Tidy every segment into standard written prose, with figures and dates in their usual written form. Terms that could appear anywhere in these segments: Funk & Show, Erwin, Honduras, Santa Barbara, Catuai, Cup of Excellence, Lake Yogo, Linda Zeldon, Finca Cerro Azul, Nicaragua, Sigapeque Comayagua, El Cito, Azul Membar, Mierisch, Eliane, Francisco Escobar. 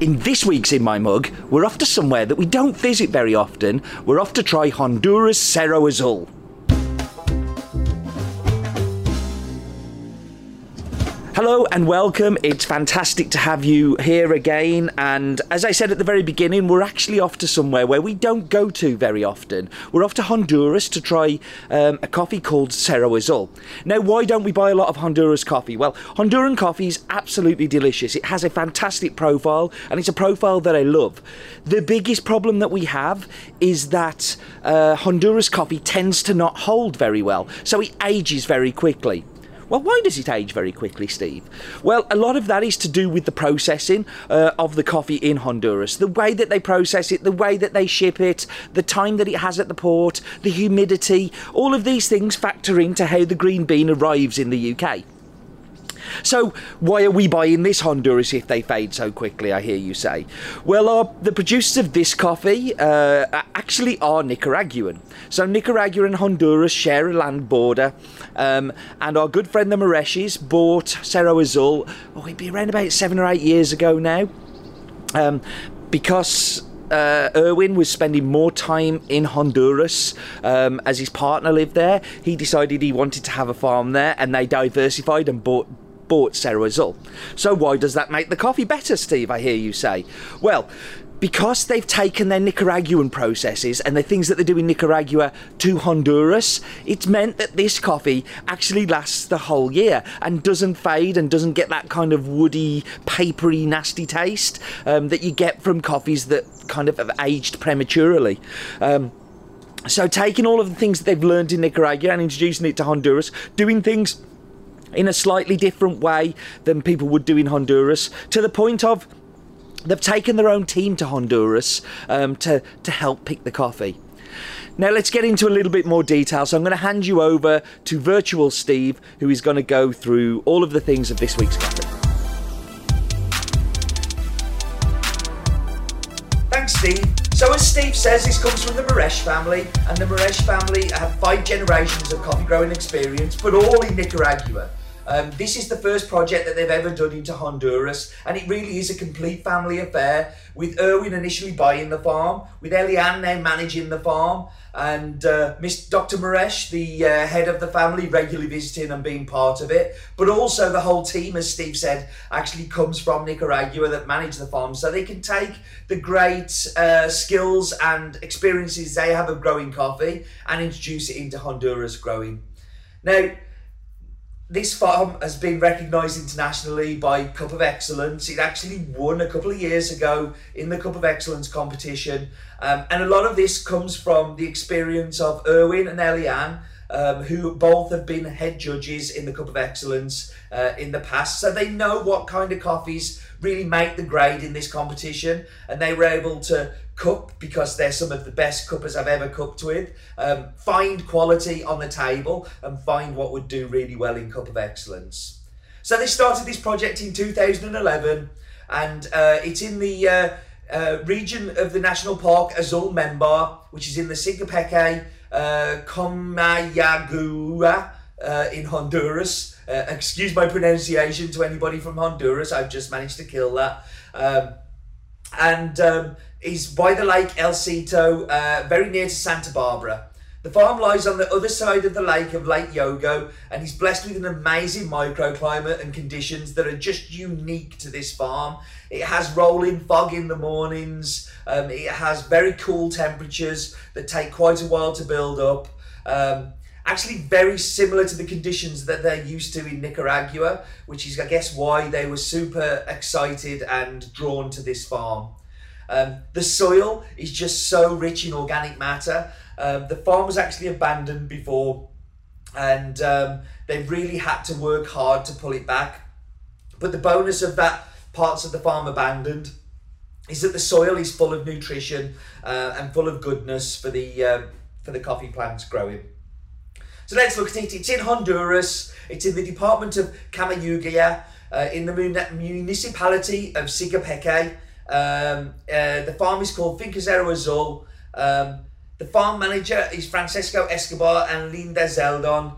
In this week's In My Mug, we're off to somewhere that we don't visit very often. We're off to try Honduras Cerro Azul. Hello and welcome. It's fantastic to have you here again, and as I said at the very beginning, we're actually off to somewhere where we don't go to very often. We're off to Honduras to try a coffee called Cerro Azul. Now, why don't we buy a lot of Honduras coffee? Well, Honduran coffee is absolutely delicious. It has a fantastic profile, and it's a profile that I love. The biggest problem that we have is that Honduras coffee tends to not hold very well, so it ages very quickly. Well, why does it age very quickly, Steve? Well, a lot of that is to do with the processing of the coffee in Honduras. The way that they process it, the way that they ship it, the time that it has at the port, the humidity, all of these things factor into how the green bean arrives in the UK. So, why are we buying this Honduras if they fade so quickly, I hear you say? Well, the producers of this coffee actually are Nicaraguan. So, Nicaragua and Honduras share a land border, and our good friend the Mierishes bought Cerro Azul, it'd be around about 7 or 8 years ago now, because Erwin was spending more time in Honduras as his partner lived there. He decided he wanted to have a farm there, and they diversified and bought Cerro Azul. So why does that make the coffee better, Steve, I hear you say? Well, because they've taken their Nicaraguan processes and the things that they do in Nicaragua to Honduras, it's meant that this coffee actually lasts the whole year and doesn't fade and doesn't get that kind of woody, papery, nasty taste that you get from coffees that kind of have aged prematurely. So taking all of the things that they've learned in Nicaragua and introducing it to Honduras, doing things in a slightly different way than people would do in Honduras, to the point of they've taken their own team to Honduras to help pick the coffee. Now let's get into a little bit more detail, so I'm going to hand you over to virtual Steve, who is going to go through all of the things of this week's coffee. Thanks, Steve. So as Steve says, this comes from the Mierisch family, and the Mierisch family have 5 generations of coffee growing experience, but all in Nicaragua. This is the first project that they've ever done into Honduras, and it really is a complete family affair, with Erwin initially buying the farm, with Eliane now managing the farm, and Dr. Mierische, the head of the family, regularly visiting and being part of it. But also the whole team, as Steve said, actually comes from Nicaragua that manage the farm, so they can take the great skills and experiences they have of growing coffee and introduce it into Honduras growing. Now, this farm has been recognised internationally by Cup of Excellence. It actually won a couple of years ago in the Cup of Excellence competition. And a lot of this comes from the experience of Erwin and Eliane, who both have been head judges in the Cup of Excellence in the past. So they know what kind of coffees really make the grade in this competition. And they were able to cup, because they're some of the best cuppers I've ever cupped with, find quality on the table and find what would do really well in Cup of Excellence. So they started this project in 2011, and it's in the region of the National Park Azul Membar, which is in the Sigapeque Comayagua in Honduras. Excuse my pronunciation to anybody from Honduras, I've just managed to kill that. Is by the lake El Cito, very near to Santa Barbara. The farm lies on the other side of the lake of Lake Yogo, and is blessed with an amazing microclimate and conditions that are just unique to this farm. It has rolling fog in the mornings, it has very cool temperatures that take quite a while to build up. Actually very similar to the conditions that they're used to in Nicaragua, which is, I guess, why they were super excited and drawn to this farm. The soil is just so rich in organic matter. The farm was actually abandoned before, and they really had to work hard to pull it back. But the bonus of that parts of the farm abandoned is that the soil is full of nutrition and full of goodness for the coffee plants growing. So let's look at it. It's in Honduras. It's in the department of Comayagua, in the municipality of Sigapeque. The farm is called Finca Cerro Azul. The farm manager is Francisco Escobar and Linda Zeldon.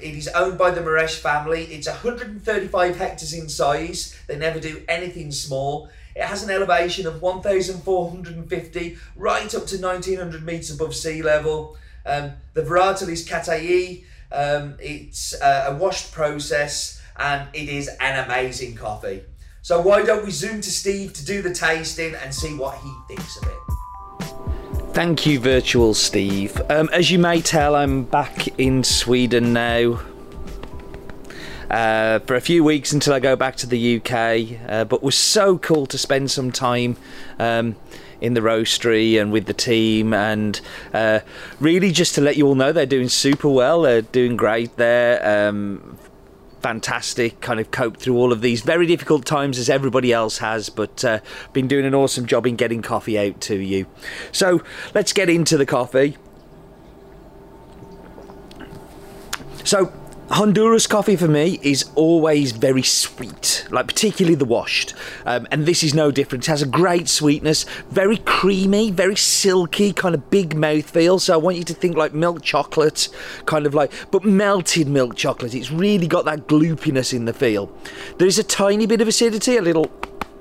It is owned by the Mierisch family. It's 135 hectares in size. They never do anything small. It has an elevation of 1,450 right up to 1,900 metres above sea level. The varietal is Catuai. It's a washed process and it is an amazing coffee. So why don't we zoom to Steve to do the tasting and see what he thinks of it. Thank you, Virtual Steve. As you may tell, I'm back in Sweden now for a few weeks until I go back to the UK, but it was so cool to spend some time in the roastery and with the team, and really just to let you all know they're doing super well, they're doing great there. Fantastic, kind of coped through all of these very difficult times as everybody else has, but been doing an awesome job in getting coffee out to you. So let's get into the coffee. So Honduras coffee for me is always very sweet, like particularly the washed, and this is no different. It has a great sweetness, very creamy, very silky, kind of big mouthfeel. So I want you to think like milk chocolate, kind of like, but melted milk chocolate. It's really got that gloopiness in the feel. There is a tiny bit of acidity, a little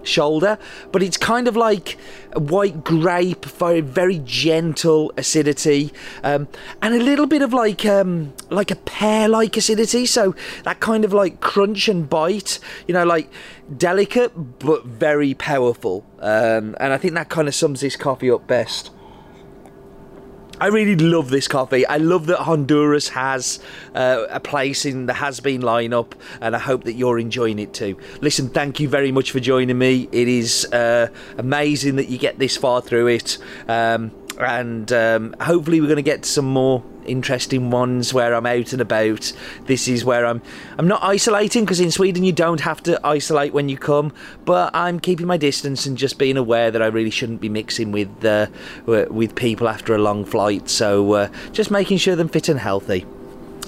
shoulder, but it's kind of like a white grape, very gentle acidity, and a little bit of like a pear-like acidity, so that kind of like crunch and bite, you know, like delicate but very powerful, and I think that kind of sums this coffee up best. I really love this coffee. I love that Honduras has a place in the has-been lineup, and I hope that you're enjoying it too. Listen, thank you very much for joining me. It is amazing that you get this far through it, and hopefully we're going to get some more interesting ones where I'm out and about. This is where I'm not isolating, because in Sweden you don't have to isolate when you come, but I'm keeping my distance and just being aware that I really shouldn't be mixing with people after a long flight, so just making sure they're fit and healthy.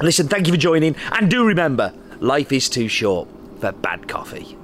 Listen, thank you for joining, and do remember, life is too short for bad coffee.